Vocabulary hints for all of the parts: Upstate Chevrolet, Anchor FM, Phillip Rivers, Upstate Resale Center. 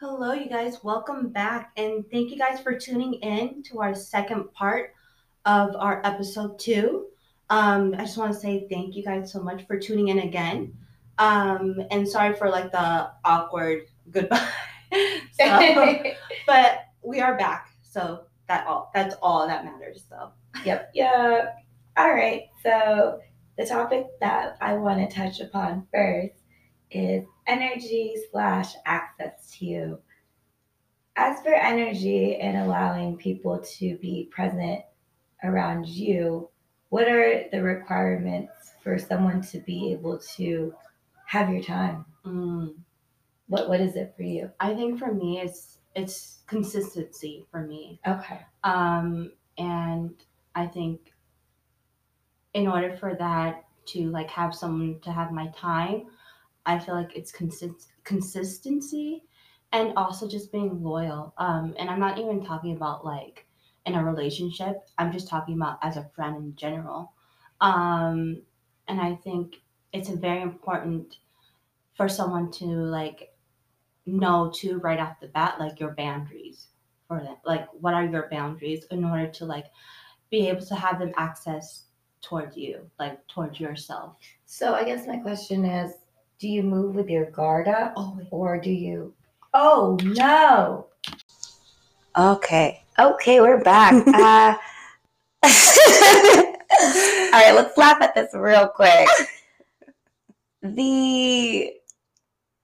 Hello, you guys. Welcome back. And thank you guys for tuning in to our second part of our episode 2. I just want to say thank you guys so much for tuning in again. And sorry for like the awkward goodbye. But we are back. So that's all that matters. So Yep. All right. So the topic that I want to touch upon first is energy/access to you. As for energy and allowing people to be present around you, what are the requirements for someone to be able to have your time? What is it for you? I think for me, it's consistency for me. Okay. And I think in order for that to like have someone to have my time, I feel like it's consistency and also just being loyal. And I'm not even talking about like in a relationship. I'm just talking about as a friend in general. And I think it's very important for someone to like know to right off the bat, like your boundaries for them. Like what are your boundaries in order to like be able to have them access toward you, like toward yourself. So I guess my question is, do you move with your guard up or do you? Oh, no. Okay, we're back. All right, let's laugh at this real quick. The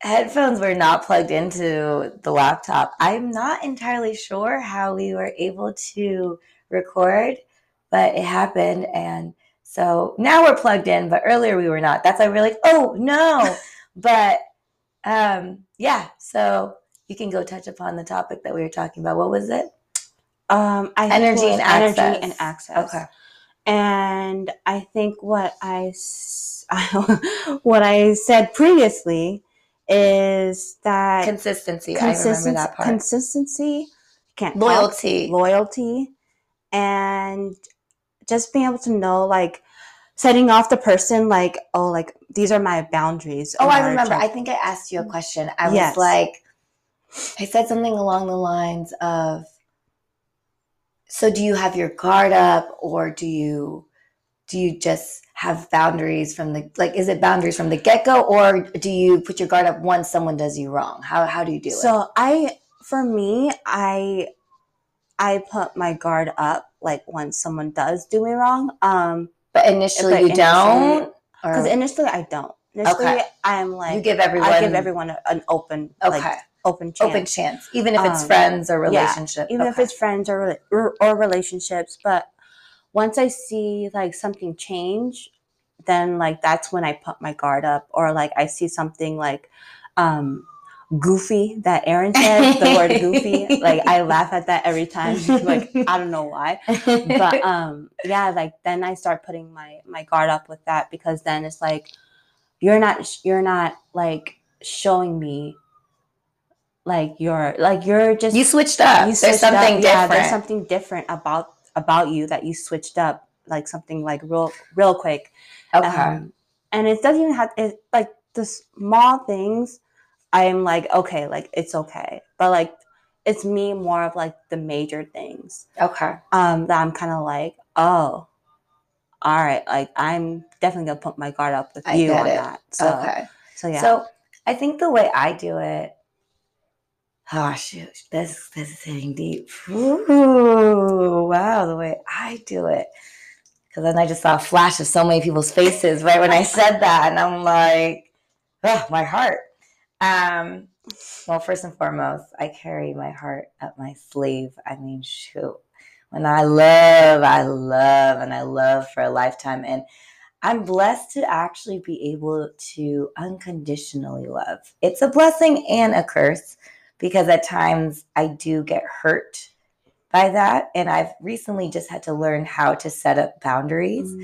headphones were not plugged into the laptop. I'm not entirely sure how we were able to record, but it happened, and so now we're plugged in, but earlier we were not. That's why we're like, oh, no. But, so you can go touch upon the topic that we were talking about. What was it? Energy and access. Okay. And I think what I said previously is that consistency. I remember that part. Consistency. Can't loyalty. Loyalty. And just being able to know, like, setting off the person, like, oh, like, these are my boundaries. Oh, I remember. I think I asked you a question. I was like, I said something along the lines of, so do you have your guard up or do you just have boundaries from the, like, is it boundaries from the get-go or do you put your guard up once someone does you wrong? How do you do it? So for me, I put my guard up like once someone does do me wrong. But initially you don't? Because initially I don't. Initially I'm like... I give everyone an open open chance. Open chance. Even if it's friends or relationships. Yeah, even if it's friends or relationships. But once I see like something change, then like that's when I put my guard up. Or like I see something like... goofy that Erin said, the word goofy. Like I laugh at that every time. Like I don't know why, but like then I start putting my guard up with that because then it's like you're not like showing me like you're just you switched up. There's something different about you that you switched up like something like real quick. Okay, and it doesn't even have it like the small things. I'm like, okay, like, it's okay. But, like, it's me more of, like, the major things. Okay. That I'm kind of like, oh, all right. Like, I'm definitely going to put my guard up with you on that. So, okay. So, yeah. So, I think the way I do it, oh, shoot. This is hitting deep. Ooh, wow, the way I do it. Because then I just saw a flash of so many people's faces right when I said that. And I'm like, oh, my heart. Well, first and foremost, I carry my heart up my sleeve. I mean, shoot, when I love for a lifetime, and I'm blessed to actually be able to unconditionally love. It's a blessing and a curse because at times I do get hurt by that. And I've recently just had to learn how to set up boundaries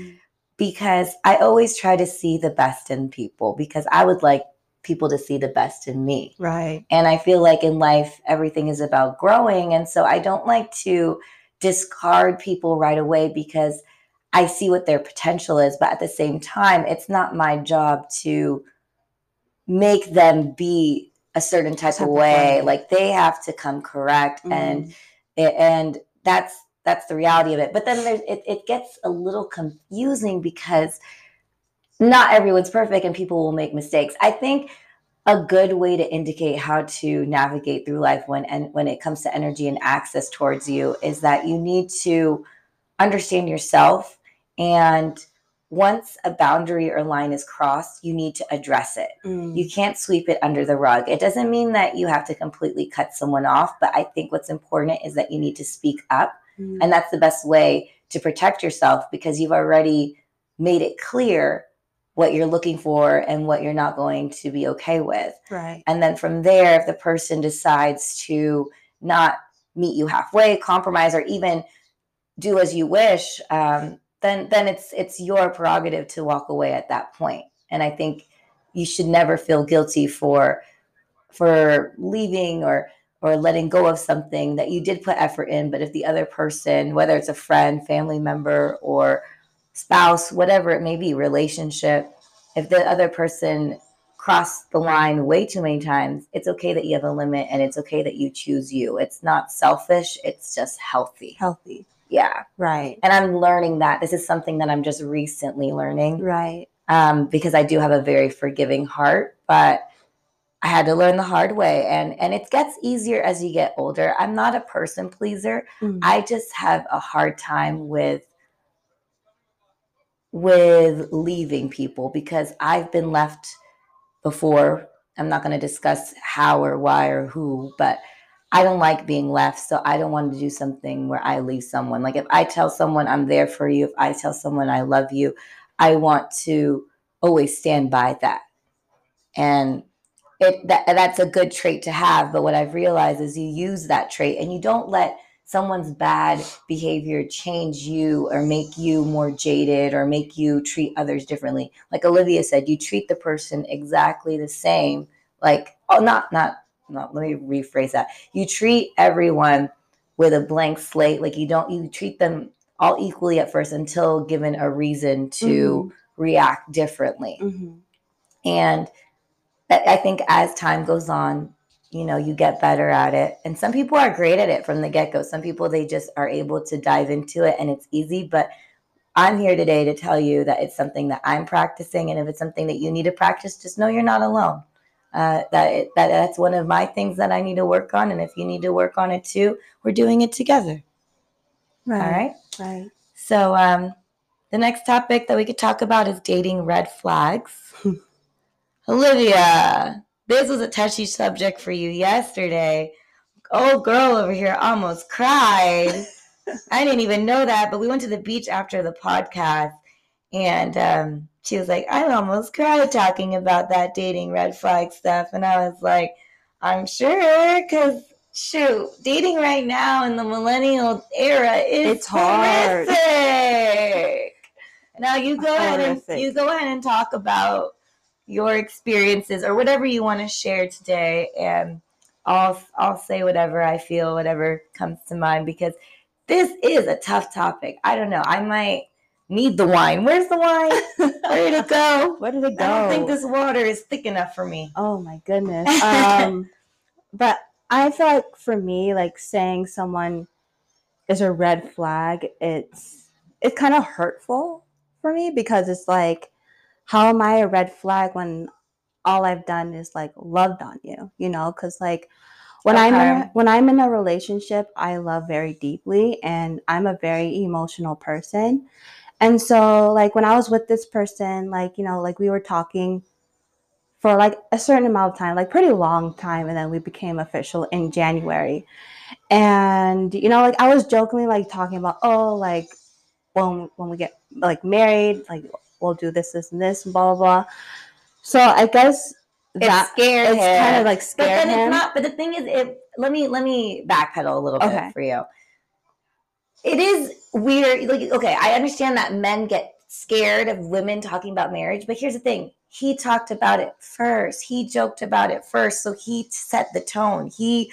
because I always try to see the best in people because I would like people to see the best in me. Right. And I feel like in life, everything is about growing. And so I don't like to discard people right away because I see what their potential is. But at the same time, it's not my job to make them be a certain type of way. Like they have to come correct. Mm-hmm. And that's the reality of it. But then it gets a little confusing because not everyone's perfect and people will make mistakes. I think a good way to indicate how to navigate through life when it comes to energy and access towards you is that you need to understand yourself. And once a boundary or line is crossed, you need to address it. Mm. You can't sweep it under the rug. It doesn't mean that you have to completely cut someone off, but I think what's important is that you need to speak up. Mm. And that's the best way to protect yourself because you've already made it clear what you're looking for and what you're not going to be okay with. Right. And then from there, if the person decides to not meet you halfway, compromise, or even do as you wish, then it's your prerogative to walk away at that point. And I think you should never feel guilty for leaving or letting go of something that you did put effort in. But if the other person, whether it's a friend, family member, or spouse, whatever it may be, relationship, if the other person crossed the line way too many times, it's okay that you have a limit and it's okay that you choose you. It's not selfish. It's just healthy. Healthy. Yeah. Right. And I'm learning that. This is something that I'm just recently learning. Right. Because I do have a very forgiving heart, but I had to learn the hard way. And it gets easier as you get older. I'm not a person pleaser. Mm-hmm. I just have a hard time with leaving people because I've been left before. I'm not going to discuss how or why or who, but I don't like being left, so I don't want to do something where I leave someone. Like if I tell someone I'm there for you, if I tell someone I love you, I want to always stand by that. And that's a good trait to have. But what I've realized is you use that trait and you don't let someone's bad behavior change you or make you more jaded or make you treat others differently. Like Olivia said, you treat the person exactly the same. Like, oh, let me rephrase that. You treat everyone with a blank slate. Like you treat them all equally at first until given a reason to mm-hmm. react differently. Mm-hmm. And I think as time goes on, you know, you get better at it. And some people are great at it from the get-go. Some people, they just are able to dive into it and it's easy. But I'm here today to tell you that it's something that I'm practicing. And if it's something that you need to practice, just know you're not alone. That's one of my things that I need to work on. And if you need to work on it too, we're doing it together. Right. All right. Right. So the next topic that we could talk about is dating red flags. Olivia, this was a touchy subject for you yesterday. Old girl over here almost cried. I didn't even know that, but we went to the beach after the podcast and, she was like, I almost cried talking about that dating red flag stuff. And I was like, I'm sure, because, shoot, dating right now in the millennial era is it's hard. Horrific. Now you go ahead and talk about your experiences or whatever you want to share today. And I'll say whatever I feel, whatever comes to mind, because this is a tough topic. I don't know. I might need the wine. Where's the wine? Where did it go? I don't think this water is thick enough for me. Oh my goodness. But I feel like for me, like saying someone is a red flag, it's kind of hurtful for me because it's like, how am I a red flag when all I've done is like loved on you, you know? Cause like when I'm in a relationship, I love very deeply and I'm a very emotional person. And so, like, when I was with this person, like, you know, like, we were talking for, like, a certain amount of time, like, pretty long time, and then we became official in January. And, you know, like, I was jokingly, like, talking about, oh, like, when we get, like, married, like, we'll do this, this, and this, and blah, blah, blah. So, I guess it scared him. It's kind of, like, scared him. But the thing is, let me backpedal a little bit for you. It is weird. Like, okay, I understand that men get scared of women talking about marriage, but here's the thing. He talked about it first. He joked about it first. So he set the tone. He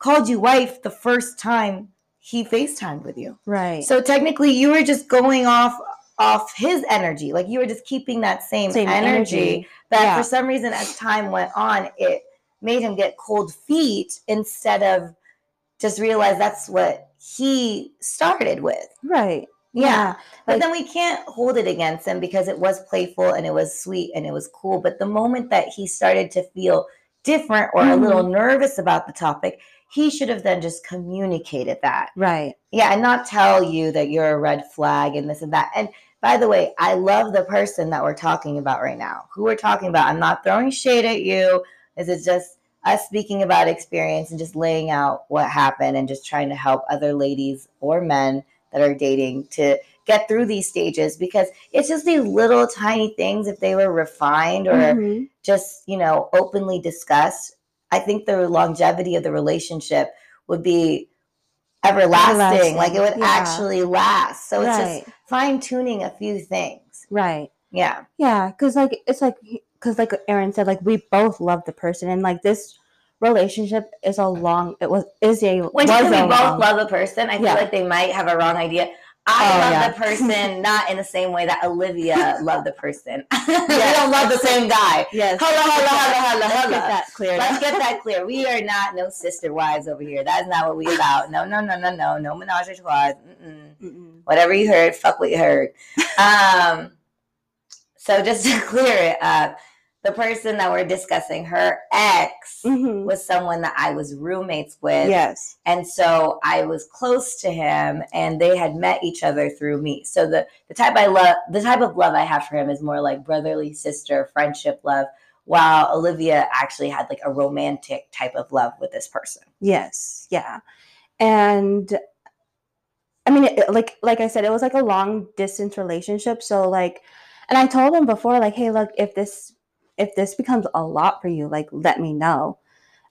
called you wife the first time he FaceTimed with you. Right. So technically you were just going off his energy. Like you were just keeping that same energy. But for some reason, as time went on, it made him get cold feet instead of just realize that's what he started with. Right. Yeah. But then we can't hold it against him because it was playful and it was sweet and it was cool. But the moment that he started to feel different or a little nervous about the topic, he should have then just communicated that. Right. Yeah. And not tell you that you're a red flag and this and that. And by the way, I love the person that we're talking about right now, who we're talking about. I'm not throwing shade at you. This is just us speaking about experience and just laying out what happened and just trying to help other ladies or men that are dating to get through these stages, because it's just these little tiny things. If they were refined or just, you know, openly discussed, I think the longevity of the relationship would be everlasting. Like it would actually last. So it's just fine tuning a few things. Right. Yeah. Yeah. Cause like, it's like, cause like Erin said, like we both love the person and like this relationship is a long, it was, is a, when was you say we both love a person, I feel like they might have a wrong idea. I love the person, not in the same way that Olivia loved the person. We don't love the same guy. Yes. Holla. Let's get that clear. We are not no sister wives over here. That's not what we about. No. No menage a trois. Whatever you heard, fuck what you heard. So just to clear it up, the person that we're discussing, her ex, was someone that I was roommates with. Yes. And so I was close to him and they had met each other through me. So the type of love I have for him is more like brotherly sister friendship love, while Olivia actually had like a romantic type of love with this person. Yes. Yeah. And I mean, it, like I said, it was like a long distance relationship. So like, and I told him before, like, hey, look, if this becomes a lot for you, like, let me know.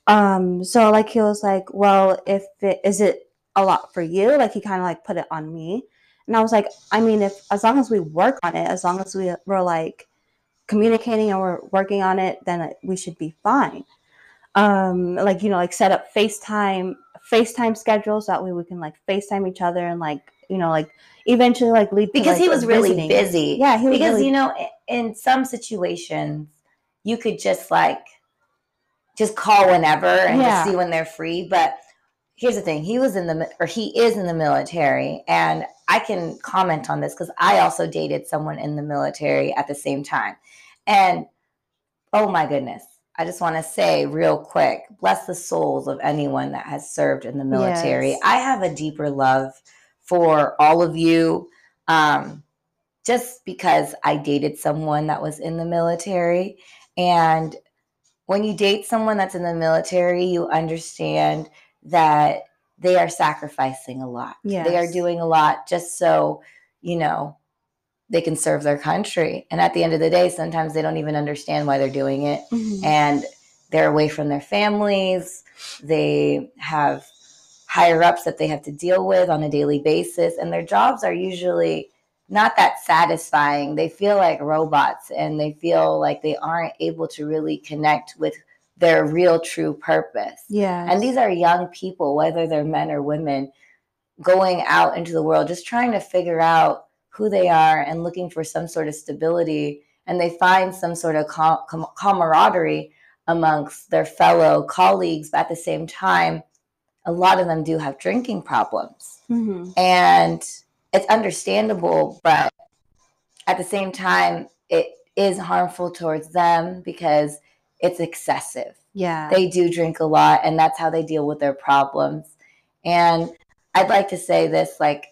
So, like, he was like, well, is it a lot for you? Like, he kind of, like, put it on me. And I was like, I mean, as long as we work on it, as long as we're, like, communicating and we're working on it, then we should be fine. Like, you know, like, set up FaceTime schedules. That way we can, like, FaceTime each other and, like, you know, like, eventually, like, lead to, because like, he was really busy. Yeah, he was because, really, you know, in some situations, you could just like, just call whenever and just see when they're free. But here's the thing. He is in the military, and I can comment on this because I also dated someone in the military at the same time. And oh my goodness, I just want to say real quick, bless the souls of anyone that has served in the military. Yes. I have a deeper love for all of you. Just because I dated someone that was in the military. And when you date someone that's in the military, you understand that they are sacrificing a lot. Yes. They are doing a lot just so, you know, they can serve their country. And at the end of the day, sometimes they don't even understand why they're doing it. Mm-hmm. And they're away from their families. They have higher-ups that they have to deal with on a daily basis. And their jobs are usually not that satisfying. They feel like robots and they feel like they aren't able to really connect with their real true purpose. Yeah. And these are young people, whether they're men or women, going out into the world, just trying to figure out who they are and looking for some sort of stability. And they find some sort of camaraderie amongst their fellow colleagues. But at the same time, a lot of them do have drinking problems. Mm-hmm. And it's understandable, but at the same time, it is harmful towards them because it's excessive. Yeah. They do drink a lot, and that's how they deal with their problems. And I'd like to say this, like,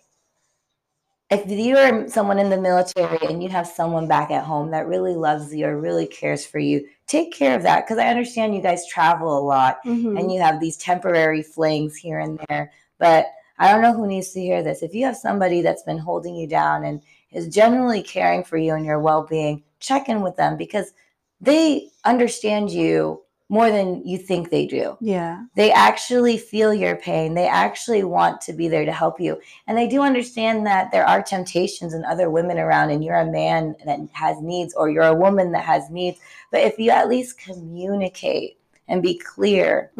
if you are someone in the military and you have someone back at home that really loves you or really cares for you, take care of that, because I understand you guys travel a lot, and you have these temporary flings here and there, but I don't know who needs to hear this. If you have somebody that's been holding you down and is generally caring for you and your well-being, check in with them, because they understand you more than you think they do. Yeah. They actually feel your pain. They actually want to be there to help you. And they do understand that there are temptations and other women around, and you're a man that has needs or you're a woman that has needs. But if you at least communicate and be clear,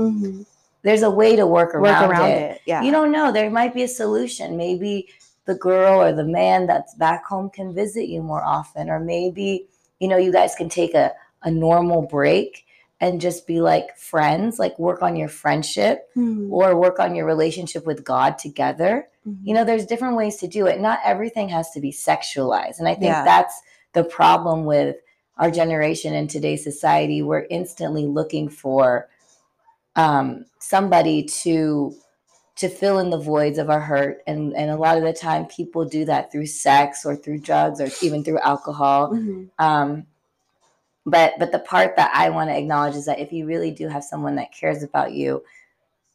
there's a way to work around it. Yeah. You don't know. There might be a solution. Maybe the girl or the man that's back home can visit you more often. Or maybe, you know, you guys can take a normal break and just be like friends, like work on your friendship or work on your relationship with God together. You know, there's different ways to do it. Not everything has to be sexualized. And I think that's the problem with our generation in today's society. We're instantly looking for somebody to fill in the voids of our hurt. And a lot of the time people do that through sex or through drugs or even through alcohol. But the part that I want to acknowledge is that if you really do have someone that cares about you,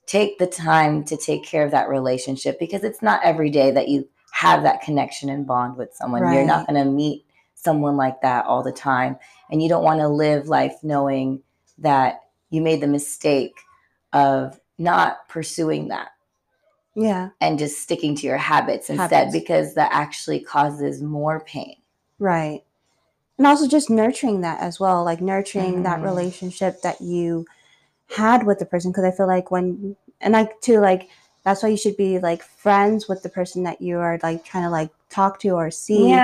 take the time to take care of that relationship, because it's not every day that you have that connection and bond with someone. Right. You're not going to meet someone like that all the time. And you don't want to live life knowing that you made the mistake of not pursuing that. Yeah. And just sticking to your habits instead, because that actually causes more pain. Right. And also just nurturing that as well, like nurturing that relationship that you had with the person. Because I feel like when, and like too, like that's why you should be like friends with the person that you are like trying to like talk to or see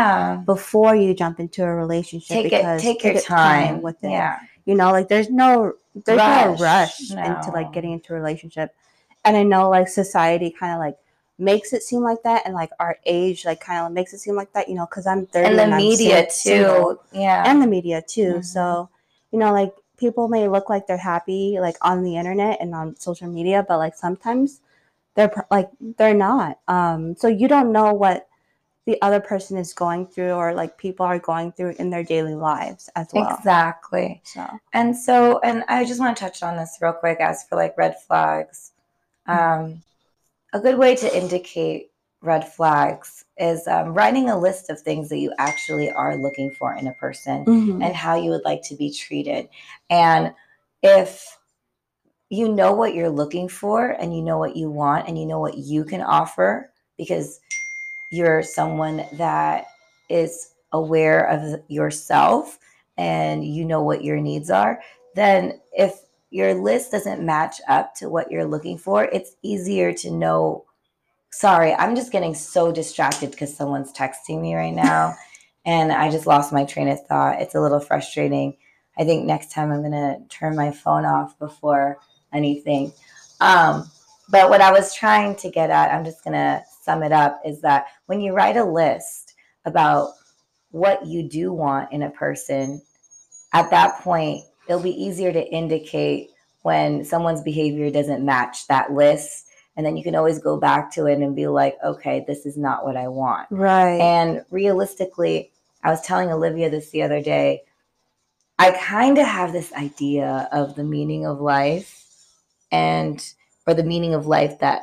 before you jump into a relationship. Take your time with it. Yeah. You know, like there's no rush into like getting into a relationship. And I know like society kind of like makes it seem like that, and like our age like kind of makes it seem like that, you know, because I'm 30 and the media too so, you know, like people may look like they're happy like on the internet and on social media, but like sometimes they're not, so you don't know what the other person is going through, or like people are going through in their daily lives as well. Exactly. So I just want to touch on this real quick as for like red flags. A good way to indicate red flags is writing a list of things that you actually are looking for in a person and how you would like to be treated. And if you know what you're looking for and you know what you want and you know what you can offer, because you're someone that is aware of yourself and you know what your needs are, then if your list doesn't match up to what you're looking for, it's easier to know. Sorry, I'm just getting so distracted because someone's texting me right now and I just lost my train of thought. It's a little frustrating. I think next time I'm going to turn my phone off before anything. But what I was trying to get at, I'm just going to sum it up, is that when you write a list about what you do want in a person, at that point, it'll be easier to indicate when someone's behavior doesn't match that list. And then you can always go back to it and be like, okay, this is not what I want. Right. And realistically, I was telling Olivia this the other day, I kind of have this idea of the meaning of life or the meaning of life that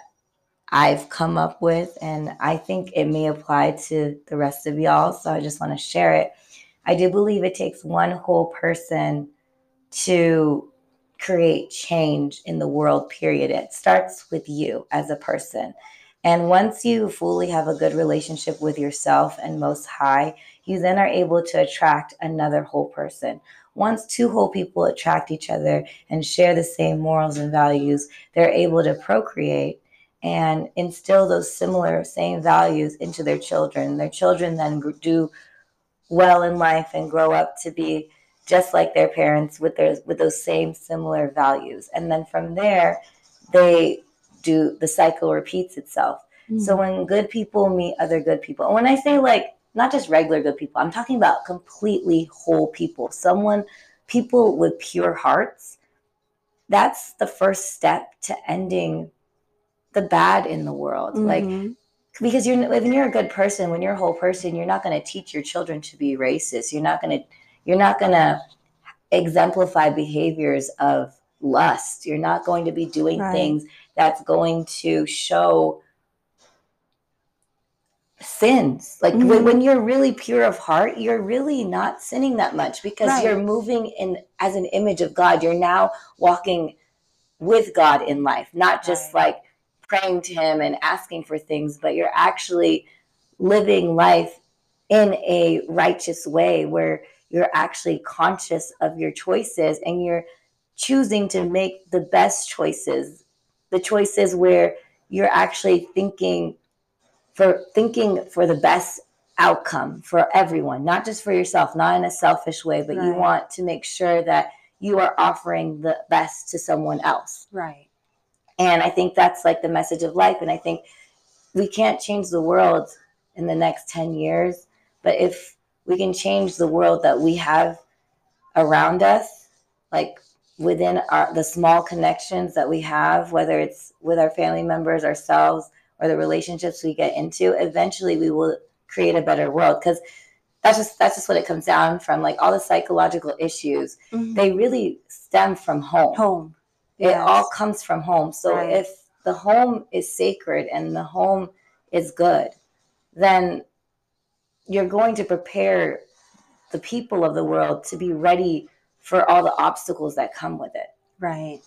I've come up with. And I think it may apply to the rest of y'all. So I just want to share it. I do believe it takes one whole person to create change in the world, period. It starts with you as a person. And once you fully have a good relationship with yourself and Most High, you then are able to attract another whole person. Once two whole people attract each other and share the same morals and values, they're able to procreate and instill those similar same values into their children. Their children then do well in life and grow up to be just like their parents with those same similar values. And then from there, the cycle repeats itself. So when good people meet other good people, and when I say like, not just regular good people, I'm talking about completely whole people, people with pure hearts, that's the first step to ending the bad in the world. Like, because when you're a good person, when you're a whole person, you're not going to teach your children to be racist. You're not going to exemplify behaviors of lust. You're not going to be doing things that's going to show sins. Like when you're really pure of heart, you're really not sinning that much, because you're moving in as an image of God. You're now walking with God in life, not just like praying to him and asking for things, but you're actually living life in a righteous way where you're actually conscious of your choices and you're choosing to make the best choices, the choices where you're actually thinking for the best outcome for everyone, not just for yourself, not in a selfish way, but you want to make sure that you are offering the best to someone else. Right. And I think that's like the message of life. And I think we can't change the world in the next 10 years. But if we can change the world that we have around us, like within the small connections that we have, whether it's with our family members, ourselves, or the relationships we get into, eventually we will create a better world. Because that's just what it comes down from. Like all the psychological issues, mm-hmm. they really stem from home. It all comes from home. So right. if the home is sacred and the home is good, then you're going to prepare the people of the world to be ready for all the obstacles that come with it. Right.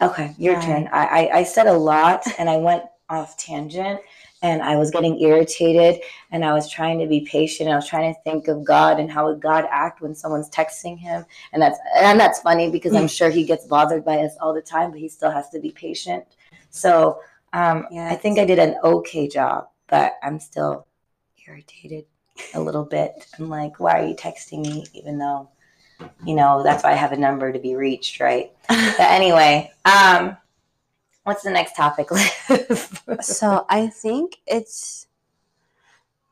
Okay, your turn. I said a lot and I went off tangent and I was getting irritated and I was trying to be patient. I was trying to think of God and how would God act when someone's texting him. And that's funny because I'm sure he gets bothered by us all the time, but he still has to be patient. So I think I did an okay job, but I'm still irritated a little bit. I'm like, why are you texting me? Even though, you know, that's why I have a number to be reached, right? But anyway, what's the next topic, Liv? So I think it's,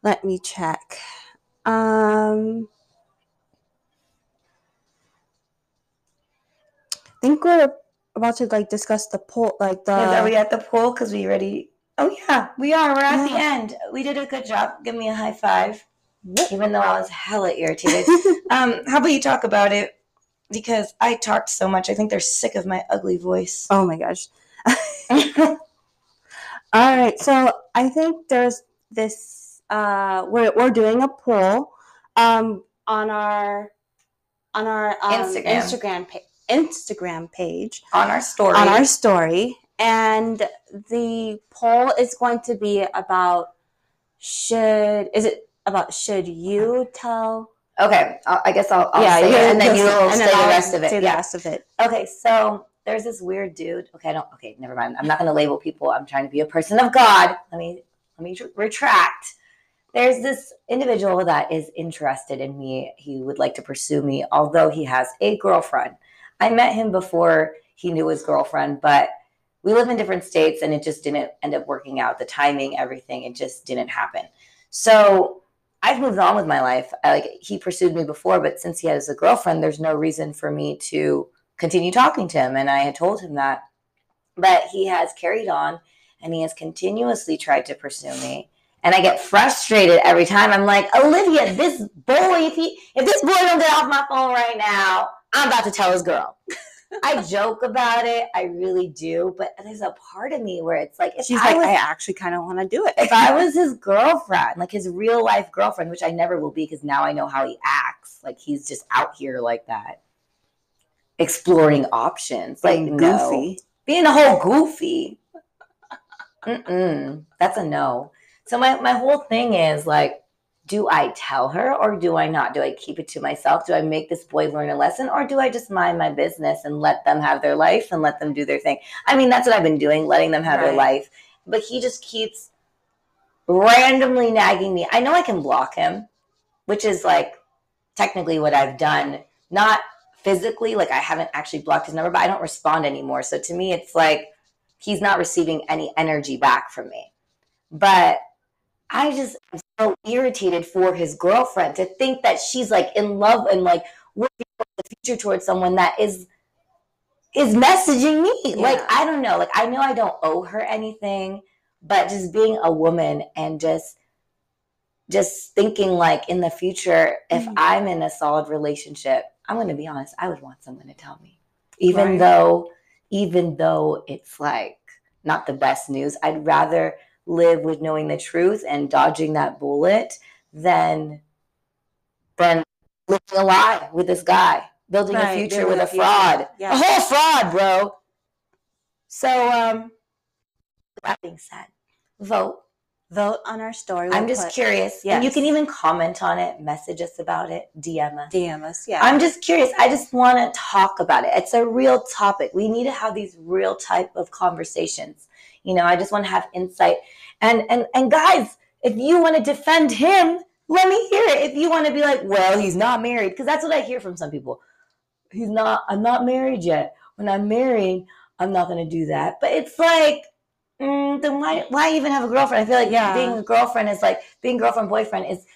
let me check. I think we're about to like discuss the poll, like the. Yeah, are we at the poll? Because we already. Oh yeah, we are. We're at the end. We did a good job. Give me a high five. Yep. Even though I was hella irritated. How about you talk about it? Because I talked so much. I think they're sick of my ugly voice. Oh my gosh. All right, so I think there's this we're doing a poll on our Instagram page on our story, and the poll is going to be about should you tell. Okay, I guess I'll say it, and then you'll say the rest of it. The rest of it. Okay, so. There's this weird dude. Okay, never mind. I'm not going to label people. I'm trying to be a person of God. Let me retract. There's this individual that is interested in me. He would like to pursue me, although he has a girlfriend. I met him before he knew his girlfriend, but we live in different states, and it just didn't end up working out. The timing, everything, it just didn't happen. So I've moved on with my life. He pursued me before, but since he has a girlfriend, there's no reason for me to continue talking to him, and I had told him that, but he has carried on, and he has continuously tried to pursue me, and I get frustrated every time. I'm like, Olivia, this boy, if this boy don't get off my phone right now, I'm about to tell his girl. I joke about it, I really do, but there's a part of me where it's like, I actually kind of want to do it. If I was his girlfriend, like his real life girlfriend, which I never will be, because now I know how he acts, like he's just out here like that. Exploring options, like goofy, being a whole goofy. That's a no. So my whole thing is like, do I tell her or do I not? Do I keep it to myself? Do I make this boy learn a lesson, or do I just mind my business and let them have their life and let them do their thing? I mean, that's what I've been doing, letting them have their life. But he just keeps randomly nagging me. I know I can block him, which is like technically what I've done. Not physically, like I haven't actually blocked his number, but I don't respond anymore. So to me, it's like he's not receiving any energy back from me. But I just am so irritated for his girlfriend to think that she's like in love and like working for the future towards someone that is messaging me. Yeah. Like, I don't know. Like, I know I don't owe her anything, but just being a woman and just thinking like in the future, if I'm in a solid relationship, I'm going to be honest, I would want someone to tell me, even though it's like not the best news. I'd rather live with knowing the truth and dodging that bullet than living a lie with this guy, building a future with a fraud, a whole fraud, bro. So that being said, vote on our story. I'm just curious. Yes. And you can even comment on it, message us about it, DM us. Yeah. I'm just curious. I just want to talk about it. It's a real topic. We need to have these real type of conversations. You know, I just want to have insight. And guys, if you want to defend him, let me hear it. If you want to be like, well, he's not married, because that's what I hear from some people. I'm not married yet. When I'm married, I'm not going to do that. But it's like, then why even have a girlfriend? I feel like being a girlfriend is like, being girlfriend, boyfriend is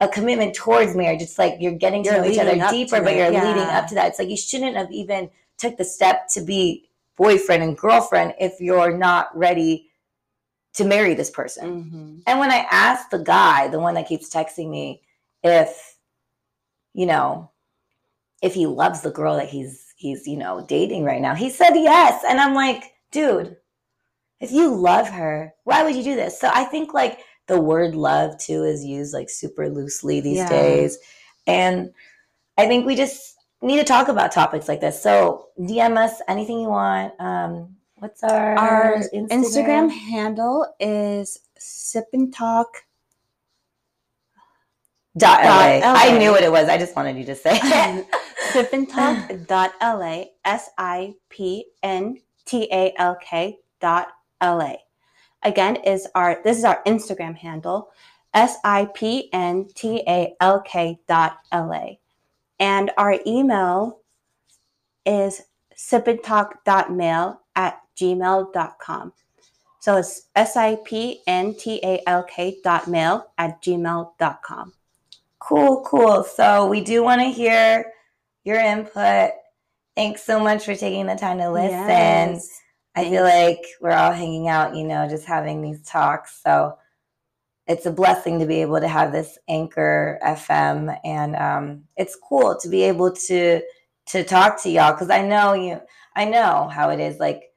a commitment towards marriage. It's like you're getting to know each other deeper, but you're leading up to that. It's like you shouldn't have even took the step to be boyfriend and girlfriend if you're not ready to marry this person. Mm-hmm. And when I asked the guy, the one that keeps texting me, if he loves the girl that he's dating right now, he said yes. And I'm like, dude, if you love her, why would you do this? So I think like the word love too is used like super loosely these days. And I think we just need to talk about topics like this. So DM us anything you want. What's our Instagram handle is Sip N Talk .LA. I knew what it was. I just wanted you to say it. Sipntalk.LA, SIPNTALK.LA. Again, this is our Instagram handle, SIPNTALK.LA. And our email is sipntalk.mail@gmail.com. So it's sipntalk.mail@gmail.com. Cool. So we do want to hear your input. Thanks so much for taking the time to listen. Yes. I feel like we're all hanging out, just having these talks. So it's a blessing to be able to have this Anchor FM. And it's cool to be able to talk to y'all, because I know how it is like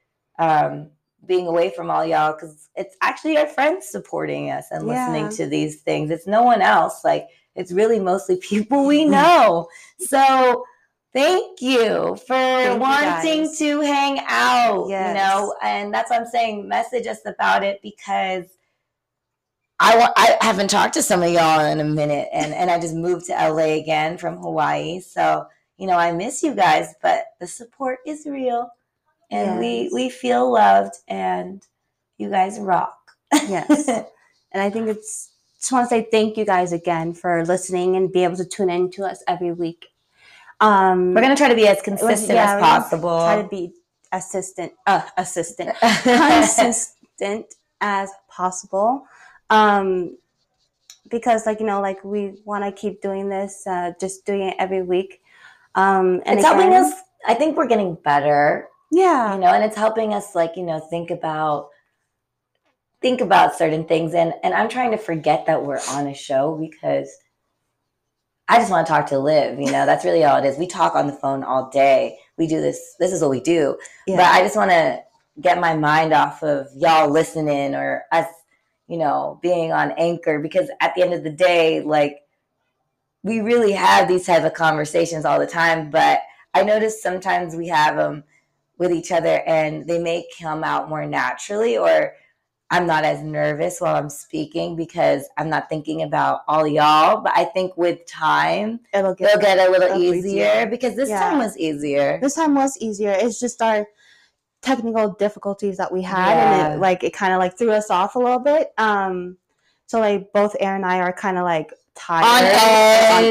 being away from all y'all, because it's actually our friends supporting us and listening to these things. It's no one else. Like, it's really mostly people we know. So thank you for wanting to hang out, and that's what I'm saying. Message us about it, because I haven't talked to some of y'all in a minute, and I just moved to LA again from Hawaii. So, I miss you guys, but the support is real, and we feel loved, and you guys rock. Yes. And I think just want to say thank you guys again for listening and be able to tune in to us every week. We're going to try to be as consistent as possible. Try to be consistent as possible. Because like we want to keep doing this, just doing it every week. And it's helping us. I think we're getting better. Yeah. And it's helping us think about certain things. And I'm trying to forget that we're on a show, because I just want to talk to Liv. That's really all it is. We talk on the phone all day. We do this. This is what we do. Yeah. But I just want to get my mind off of y'all listening or us, being on Anchor, because at the end of the day, like, we really have these type of conversations all the time. But I notice sometimes we have them with each other and they may come out more naturally, or I'm not as nervous while I'm speaking because I'm not thinking about all y'all. But I think with time, it'll get a little easier, because this time was easier. It's just our technical difficulties that we had, and it kind of threw us off a little bit. So both Aaron and I are kind of tired, on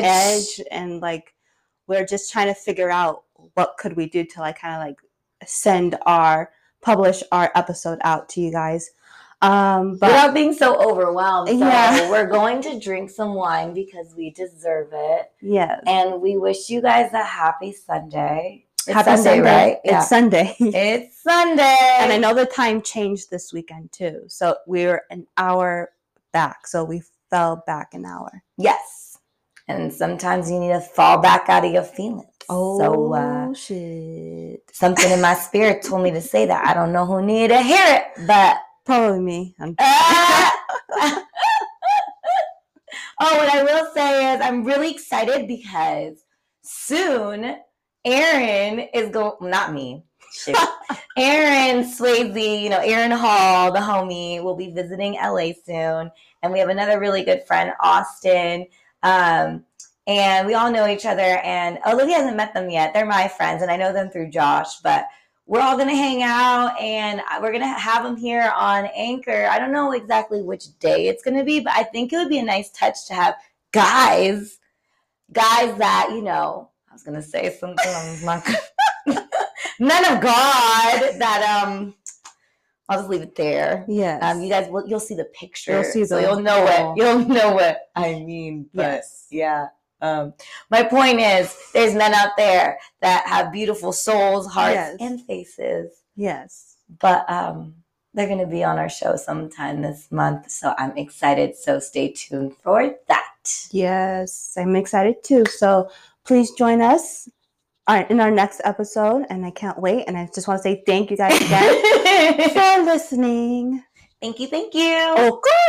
edge, and we're just trying to figure out what could we do to publish our episode out to you guys. But without being so overwhelmed. So we're going to drink some wine because we deserve it. Yes. And we wish you guys a happy Sunday. Happy Sunday, right? Yeah. It's Sunday. And I know the time changed this weekend too. So we were an hour back. So we fell back an hour. Yes. And sometimes you need to fall back out of your feelings. Oh, so, shit. Something in my spirit told me to say that. I don't know who needed to hear it, but probably me. What I will say is I'm really excited because soon Aaron is not me. Shoot. Aaron Swayze, Aaron Hall, the homie, will be visiting LA soon. And we have another really good friend, Austin. And we all know each other. And Olivia hasn't met them yet. They're my friends, and I know them through Josh, but we're all going to hang out, and we're going to have them here on Anchor. I don't know exactly which day it's going to be, but I think it would be a nice touch to have guys that, I was gonna say something. I'm not gonna... Men of God. That I'll just leave it there. Yes. You guys, you'll see the picture. You'll see so you'll know it. You'll know what I mean. But yes. Yeah. My point is, there's men out there that have beautiful souls, hearts, yes. and faces. Yes. But they're going to be on our show sometime this month, so I'm excited. So stay tuned for that. Yes, I'm excited too. So please join us in our next episode, and I can't wait. And I just want to say thank you guys again for listening. Thank you, thank you. Okay.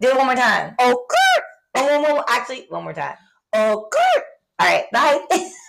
Do it one more time. Okay. One more time. Okay. All right. Bye.